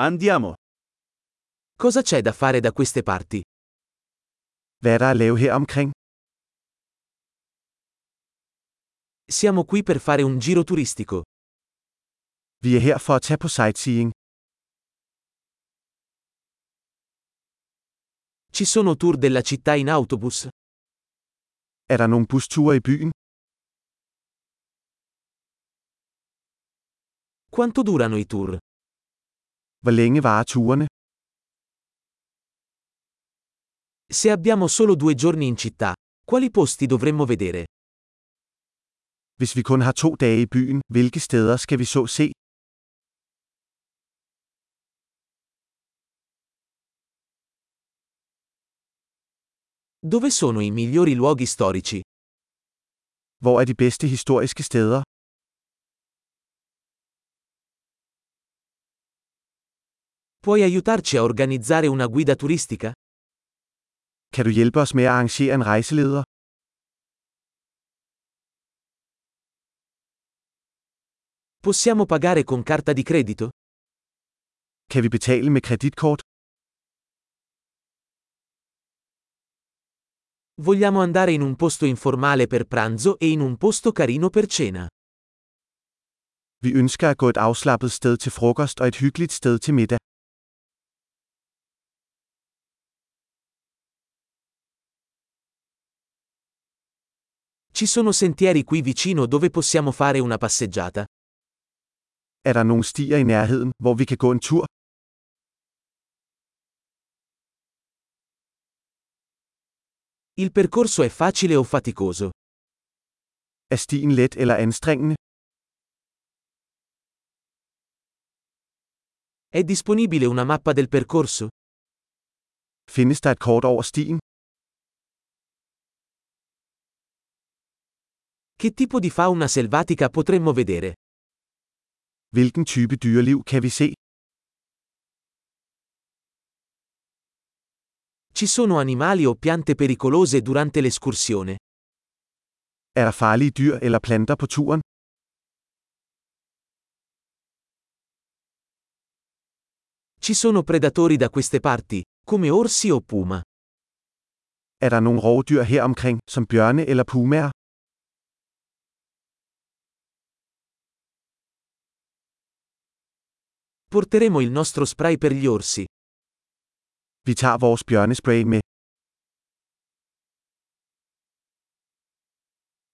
Andiamo. Cosa c'è da fare da queste parti? Hvad er der at lave her omkring? Siamo qui per fare un giro turistico. Vi er her for at tage på sightseeing. Ci sono tour della città in autobus? Er der nogle busture i byen? Quanto durano i tour? Hvor længe varer turene? Se abbiamo solo 2 giorni in città, quali posti dovremmo vedere? Hvis vi kun har 2 dage i byen, hvilke steder skal vi så se? Dove sono i migliori luoghi storici? Hvor er de bedste historiske steder? Puoi aiutarci a organizzare una guida turistica? Kan du hjælpe os med at arrangere en rejseleder? Possiamo pagare con carta di credito? Kan vi betale med kreditkort? Vogliamo andare in un posto informale per pranzo e in un posto carino per cena. Vi ønsker at gå et afslappet sted til frokost og et hyggeligt sted til middag. Ci sono sentieri qui vicino dove possiamo fare una passeggiata? Er der nogle stier i nærheden, hvor vi kan gå en tur? Il percorso è facile o faticoso? Er stien let eller anstrengende? È disponibile una mappa del percorso? Findes der et kort over stien? Che tipo di fauna selvatica potremmo vedere? Hvilken type dyreliv kan vi se? Ci sono animali o piante pericolose durante l'escursione? Er der farlige dyr eller planter på turen? Ci sono predatori da queste parti, come orsi o puma? Er der nogle rovdyr her omkring, som bjørne eller pumaer? Porteremo il nostro spray per gli orsi. Vi tager vores bjørnespray med.